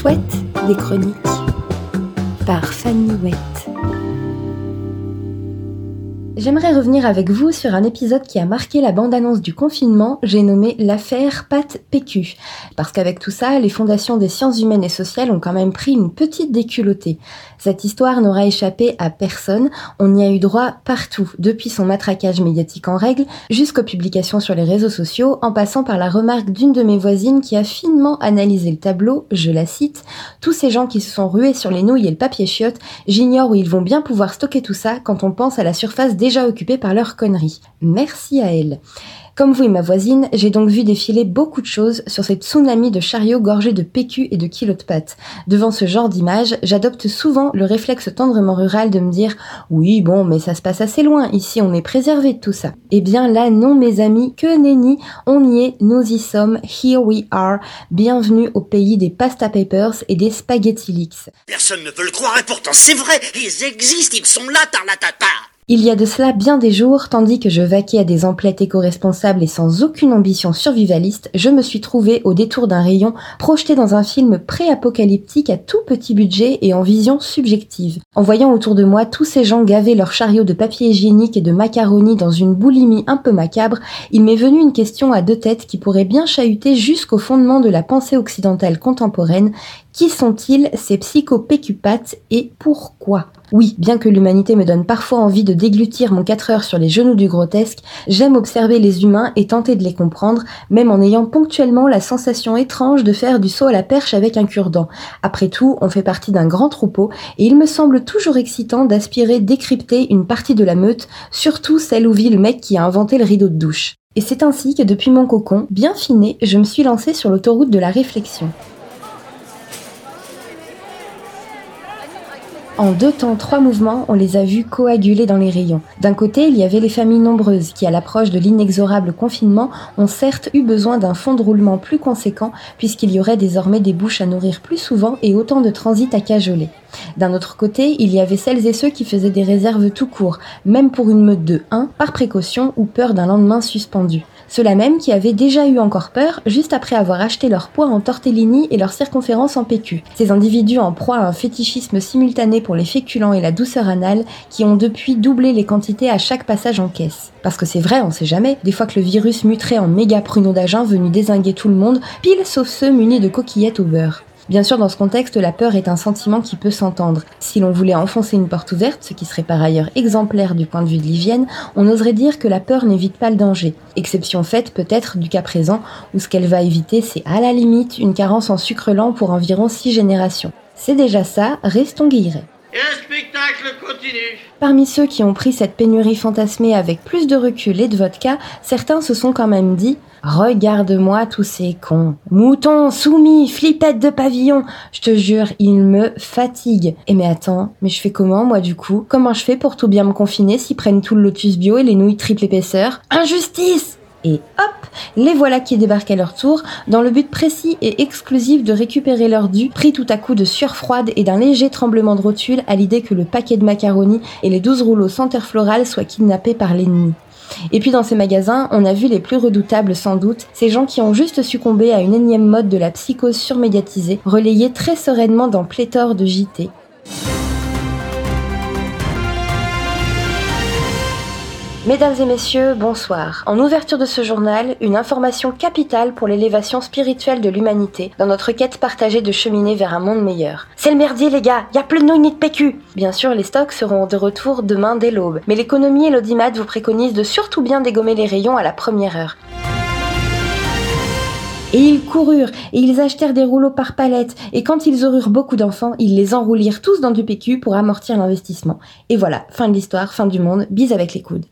chouette des chroniques par Fanny Houët. J'aimerais revenir avec vous sur un épisode qui a marqué la bande-annonce du confinement, j'ai nommé l'affaire Pat PQ. Parce qu'avec tout ça, les fondations des sciences humaines et sociales ont quand même pris une petite déculottée. Cette histoire n'aura échappé à personne, on y a eu droit partout, depuis son matraquage médiatique en règle, jusqu'aux publications sur les réseaux sociaux, en passant par la remarque d'une de mes voisines qui a finement analysé le tableau, je la cite, « Tous ces gens qui se sont rués sur les nouilles et le papier chiotte, j'ignore où ils vont bien pouvoir stocker tout ça quand on pense à la surface des déjà occupés par leurs conneries. Merci à elle. Comme vous et ma voisine, j'ai donc vu défiler beaucoup de choses sur cette tsunami de chariots gorgés de PQ et de kilos de pâtes. Devant ce genre d'image, j'adopte souvent le réflexe tendrement rural de me dire « Oui, bon, mais ça se passe assez loin, ici on est préservé de tout ça. » Eh bien là, non mes amis, que nenni, on y est, nous y sommes, here we are, bienvenue au pays des pasta papers et des spaghetti leaks. Personne ne veut le croire et pourtant c'est vrai, ils existent, ils sont là, tarlatata. Il y a de cela bien des jours, tandis que je vaquais à des emplettes éco-responsables et sans aucune ambition survivaliste, je me suis trouvée au détour d'un rayon projeté dans un film pré-apocalyptique à tout petit budget et en vision subjective. En voyant autour de moi tous ces gens gaver leurs chariots de papier hygiénique et de macaroni dans une boulimie un peu macabre, il m'est venu une question à deux têtes qui pourrait bien chahuter jusqu'au fondement de la pensée occidentale contemporaine. Qui sont-ils, ces psycho-pécupates, et pourquoi ? Oui, bien que l'humanité me donne parfois envie de déglutir mon 4 heures sur les genoux du grotesque, j'aime observer les humains et tenter de les comprendre, même en ayant ponctuellement la sensation étrange de faire du saut à la perche avec un cure-dent. Après tout, on fait partie d'un grand troupeau, et il me semble toujours excitant d'aspirer décrypter une partie de la meute, surtout celle où vit le mec qui a inventé le rideau de douche. Et c'est ainsi que depuis mon cocon, bien finé, je me suis lancée sur l'autoroute de la réflexion. En deux temps, trois mouvements, on les a vus coaguler dans les rayons. D'un côté, il y avait les familles nombreuses qui, à l'approche de l'inexorable confinement, ont certes eu besoin d'un fonds de roulement plus conséquent puisqu'il y aurait désormais des bouches à nourrir plus souvent et autant de transits à cajoler. D'un autre côté, il y avait celles et ceux qui faisaient des réserves tout court, même pour une meute de 1, par précaution ou peur d'un lendemain suspendu. Ceux-là même qui avaient déjà eu encore peur, juste après avoir acheté leur poids en tortellini et leur circonférence en PQ. Ces individus en proie à un fétichisme simultané pour les féculents et la douceur anale, qui ont depuis doublé les quantités à chaque passage en caisse. Parce que c'est vrai, on sait jamais, des fois que le virus muterait en méga pruneaux d'Agen venu dézinguer tout le monde, pile sauf ceux munis de coquillettes au beurre. Bien sûr, dans ce contexte, la peur est un sentiment qui peut s'entendre. Si l'on voulait enfoncer une porte ouverte, ce qui serait par ailleurs exemplaire du point de vue de l'hygiène, on oserait dire que la peur n'évite pas le danger. Exception faite peut-être du cas présent, où ce qu'elle va éviter, c'est à la limite une carence en sucre lent pour environ 6 générations. C'est déjà ça, restons guillerets. Et un spectacle continue. Parmi ceux qui ont pris cette pénurie fantasmée avec plus de recul et de vodka, certains se sont quand même dit « Regarde-moi tous ces cons. Moutons, soumis, flippettes de pavillon. Je te jure, ils me fatiguent. Et mais attends, mais je fais comment moi du coup ? Comment je fais pour tout bien me confiner s'ils prennent tout le lotus bio et les nouilles triple épaisseur ? Injustice !» Et hop, les voilà qui débarquent à leur tour, dans le but précis et exclusif de récupérer leur dû, pris tout à coup de sueur froide et d'un léger tremblement de rotule à l'idée que le paquet de macaronis et les 12 rouleaux senteur florale soient kidnappés par l'ennemi. Et puis dans ces magasins, on a vu les plus redoutables sans doute, ces gens qui ont juste succombé à une énième mode de la psychose surmédiatisée, relayée très sereinement dans pléthore de JT. Mesdames et messieurs, bonsoir. En ouverture de ce journal, une information capitale pour l'élévation spirituelle de l'humanité dans notre quête partagée de cheminer vers un monde meilleur. C'est le merdier les gars, y'a plus de nouilles ni de PQ. Bien sûr, les stocks seront de retour demain dès l'aube, mais l'économie et l'audimat vous préconisent de surtout bien dégommer les rayons à la première heure. Et ils coururent, et ils achetèrent des rouleaux par palette, et quand ils aururent beaucoup d'enfants, ils les enroulirent tous dans du PQ pour amortir l'investissement. Et voilà, fin de l'histoire, fin du monde, bise avec les coudes.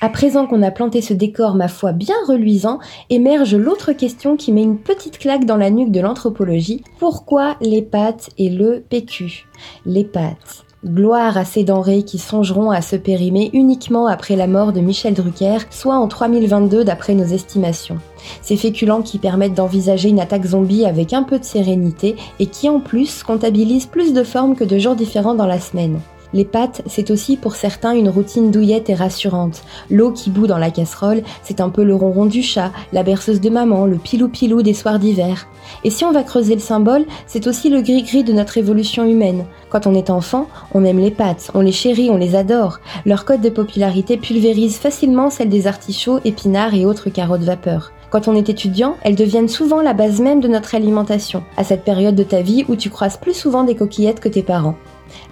À présent qu'on a planté ce décor, ma foi, bien reluisant, émerge l'autre question qui met une petite claque dans la nuque de l'anthropologie. Pourquoi les pâtes et le PQ ? Les pâtes. Gloire à ces denrées qui songeront à se périmer uniquement après la mort de Michel Drucker, soit en 3022 d'après nos estimations. Ces féculents qui permettent d'envisager une attaque zombie avec un peu de sérénité et qui en plus comptabilisent plus de formes que de jours différents dans la semaine. Les pâtes, c'est aussi pour certains une routine douillette et rassurante. L'eau qui bout dans la casserole, c'est un peu le ronron du chat, la berceuse de maman, le pilou-pilou des soirs d'hiver. Et si on va creuser le symbole, c'est aussi le gris-gris de notre évolution humaine. Quand on est enfant, on aime les pâtes, on les chérit, on les adore. Leur cote de popularité pulvérise facilement celle des artichauts, épinards et autres carottes vapeur. Quand on est étudiant, elles deviennent souvent la base même de notre alimentation, à cette période de ta vie où tu croises plus souvent des coquillettes que tes parents.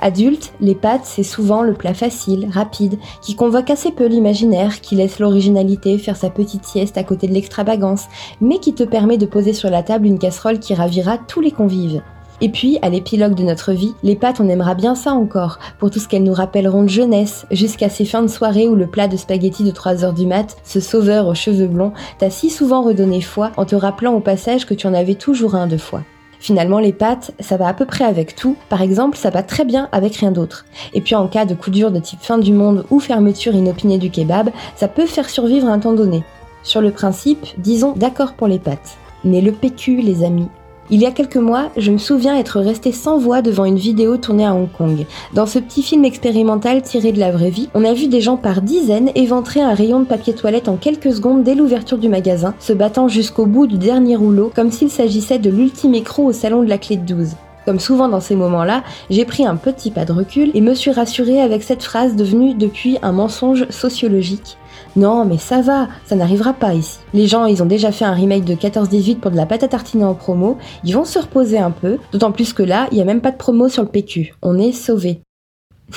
Adulte, les pâtes, c'est souvent le plat facile, rapide, qui convoque assez peu l'imaginaire, qui laisse l'originalité faire sa petite sieste à côté de l'extravagance, mais qui te permet de poser sur la table une casserole qui ravira tous les convives. Et puis, à l'épilogue de notre vie, les pâtes, on aimera bien ça encore, pour tout ce qu'elles nous rappelleront de jeunesse, jusqu'à ces fins de soirée où le plat de spaghettis de 3h du mat, ce sauveur aux cheveux blonds, t'a si souvent redonné foi en te rappelant au passage que tu en avais toujours un de foi. Finalement, les pâtes, ça va à peu près avec tout. Par exemple, ça va très bien avec rien d'autre. Et puis en cas de coup dur de type fin du monde ou fermeture inopinée du kebab, ça peut faire survivre un temps donné. Sur le principe, disons d'accord pour les pâtes. Mais le PQ, les amis. Il y a quelques mois, je me souviens être restée sans voix devant une vidéo tournée à Hong Kong. Dans ce petit film expérimental tiré de la vraie vie, on a vu des gens par dizaines éventrer un rayon de papier toilette en quelques secondes dès l'ouverture du magasin, se battant jusqu'au bout du dernier rouleau comme s'il s'agissait de l'ultime écrou au salon de la clé de 12. Comme souvent dans ces moments-là, j'ai pris un petit pas de recul et me suis rassurée avec cette phrase devenue depuis un mensonge sociologique. Non mais ça va, ça n'arrivera pas ici. Les gens, ils ont déjà fait un remake de 14-18 pour de la pâte à tartiner en promo, ils vont se reposer un peu, d'autant plus que là, il n'y a même pas de promo sur le PQ. On est sauvés.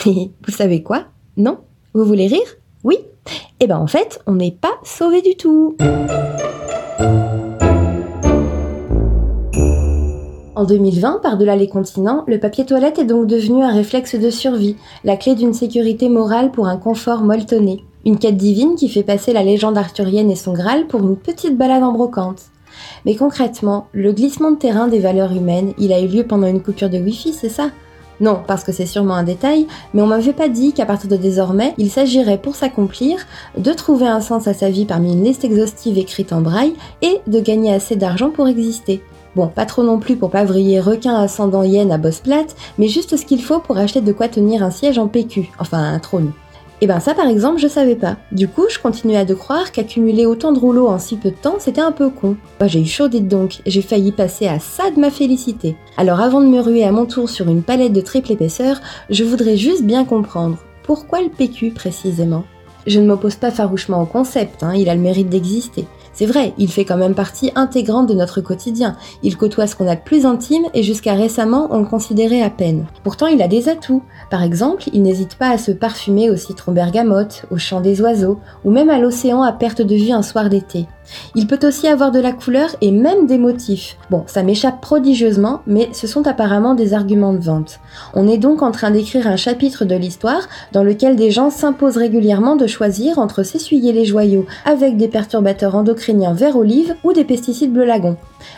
Vous savez quoi? Non? Vous voulez rire? Oui? Eh ben en fait, on n'est pas sauvés du tout. En 2020, par-delà les continents, le papier toilette est donc devenu un réflexe de survie, la clé d'une sécurité morale pour un confort molletonné. Une quête divine qui fait passer la légende arthurienne et son Graal pour une petite balade en brocante. Mais concrètement, le glissement de terrain des valeurs humaines, il a eu lieu pendant une coupure de Wi-Fi, c'est ça ? Non, parce que c'est sûrement un détail, mais on m'avait pas dit qu'à partir de désormais, il s'agirait pour s'accomplir de trouver un sens à sa vie parmi une liste exhaustive écrite en braille et de gagner assez d'argent pour exister. Bon, pas trop non plus pour pas vriller requin ascendant hyène à bosse plate, mais juste ce qu'il faut pour acheter de quoi tenir un siège en PQ, enfin un trône. Et ben ça par exemple, je savais pas. Du coup, je continuais à de croire qu'accumuler autant de rouleaux en si peu de temps, c'était un peu con. Bah j'ai eu chaud dites donc, j'ai failli passer à ça de ma félicité. Alors avant de me ruer à mon tour sur une palette de triple épaisseur, je voudrais juste bien comprendre. Pourquoi le PQ précisément ? Je ne m'oppose pas farouchement au concept, il a le mérite d'exister. C'est vrai, il fait quand même partie intégrante de notre quotidien, il côtoie ce qu'on a de plus intime et jusqu'à récemment, on le considérait à peine. Pourtant, il a des atouts. Par exemple, il n'hésite pas à se parfumer au citron bergamote, au chant des oiseaux, ou même à l'océan à perte de vue un soir d'été. Il peut aussi avoir de la couleur et même des motifs. Bon, ça m'échappe prodigieusement, mais ce sont apparemment des arguments de vente. On est donc en train d'écrire un chapitre de l'histoire dans lequel des gens s'imposent régulièrement de choisir entre s'essuyer les joyaux avec des perturbateurs endocriniens vert olive ou des pesticides bleu lagon.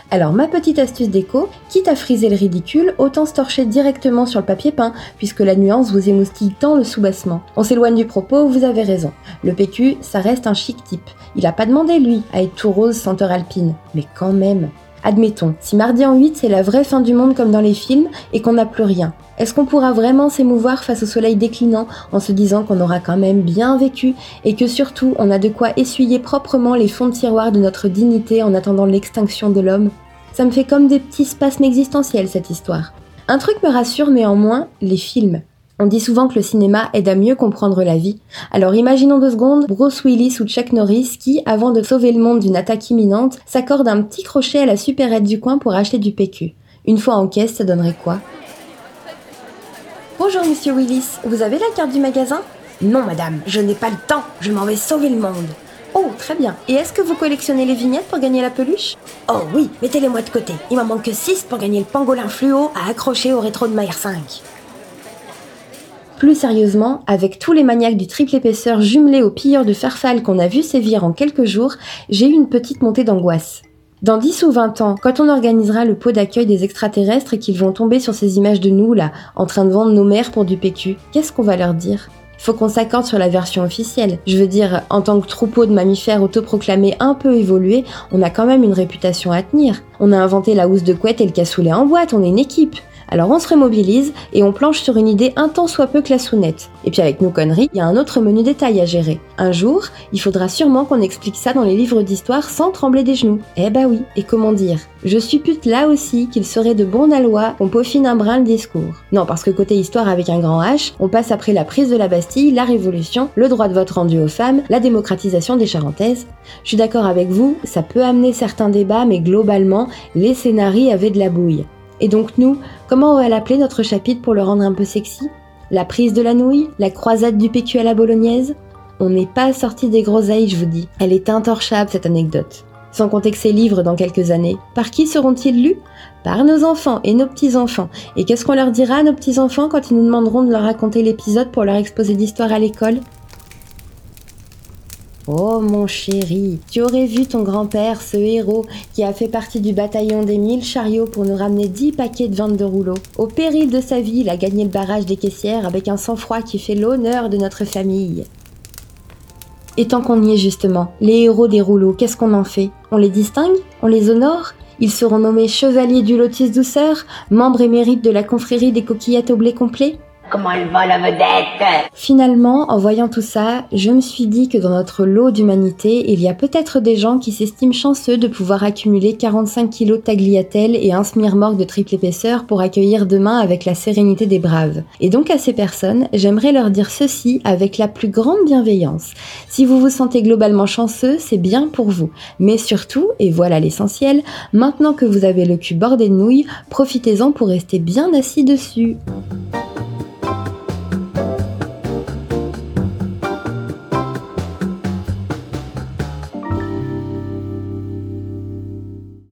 Alors ma petite astuce déco, quitte à friser le ridicule, autant se torcher directement sur le papier peint, puisque la nuance vous émoustille tant le soubassement. On s'éloigne du propos, vous avez raison. Le PQ, ça reste un chic type. Il a pas demandé, lui, à être tout rose senteur alpine, mais quand même. Admettons, si mardi en 8 c'est la vraie fin du monde comme dans les films et qu'on n'a plus rien, est-ce qu'on pourra vraiment s'émouvoir face au soleil déclinant en se disant qu'on aura quand même bien vécu et que surtout on a de quoi essuyer proprement les fonds de tiroir de notre dignité en attendant l'extinction de l'homme ? Ça me fait comme des petits spasmes existentiels cette histoire. Un truc me rassure néanmoins, les films. On dit souvent que le cinéma aide à mieux comprendre la vie. Alors imaginons deux secondes Bruce Willis ou Chuck Norris qui, avant de sauver le monde d'une attaque imminente, s'accordent un petit crochet à la supérette du coin pour acheter du PQ. Une fois en caisse, ça donnerait quoi ? Bonjour monsieur Willis, vous avez la carte du magasin ? Non madame, je n'ai pas le temps, je m'en vais sauver le monde. Oh très bien, et est-ce que vous collectionnez les vignettes pour gagner la peluche ? Oh oui, mettez-les-moi de côté, il m'en manque que 6 pour gagner le pangolin fluo à accrocher au rétro de ma R5. Plus sérieusement, avec tous les maniaques du triple épaisseur jumelés aux pilleurs de farfalle qu'on a vu sévir en quelques jours, j'ai eu une petite montée d'angoisse. Dans 10 ou 20 ans, quand on organisera le pot d'accueil des extraterrestres et qu'ils vont tomber sur ces images de nous là, en train de vendre nos mères pour du PQ, qu'est-ce qu'on va leur dire ? Faut qu'on s'accorde sur la version officielle. Je veux dire, en tant que troupeau de mammifères autoproclamés un peu évolués, on a quand même une réputation à tenir. On a inventé la housse de couette et le cassoulet en boîte, on est une équipe. Alors on se remobilise et on planche sur une idée un tant soit peu classounette. Et puis avec nos conneries, il y a un autre menu détail à gérer. Un jour, il faudra sûrement qu'on explique ça dans les livres d'histoire sans trembler des genoux. Eh bah oui, et comment dire ? Je suppute là aussi qu'il serait de bon aloi qu'on peaufine un brin le discours. Non, parce que côté histoire avec un grand H, on passe après la prise de la Bastille, la Révolution, le droit de vote rendu aux femmes, la démocratisation des Charentaises. Je suis d'accord avec vous, ça peut amener certains débats, mais globalement, les scénarii avaient de la bouille. Et donc nous, comment on va l'appeler notre chapitre pour le rendre un peu sexy ? La prise de la nouille ? La croisade du PQ à la bolognaise ? On n'est pas sorti des groseilles, je vous dis. Elle est intorchable cette anecdote. Sans compter que ces livres dans quelques années, par qui seront-ils lus ? Par nos enfants et nos petits-enfants. Et qu'est-ce qu'on leur dira à nos petits-enfants quand ils nous demanderont de leur raconter l'épisode pour leur exposé d'histoire à l'école ? Oh mon chéri, tu aurais vu ton grand-père, ce héros, qui a fait partie du bataillon des 1000 chariots pour nous ramener 10 paquets de 22 rouleaux. Au péril de sa vie, il a gagné le barrage des caissières avec un sang-froid qui fait l'honneur de notre famille. Et tant qu'on y est justement, les héros des rouleaux, qu'est-ce qu'on en fait ? On les distingue ? On les honore ? Ils seront nommés chevaliers du lotus douceur, membres émérites de la confrérie des coquillettes au blé complet ? Comment elle va la vedette ? Finalement, en voyant tout ça, je me suis dit que dans notre lot d'humanité, il y a peut-être des gens qui s'estiment chanceux de pouvoir accumuler 45 kilos de tagliatelle et un smirmorgue de triple épaisseur pour accueillir demain avec la sérénité des braves. Et donc à ces personnes, j'aimerais leur dire ceci avec la plus grande bienveillance. Si vous vous sentez globalement chanceux, c'est bien pour vous. Mais surtout, et voilà l'essentiel, maintenant que vous avez le cul bordé de nouilles, profitez-en pour rester bien assis dessus.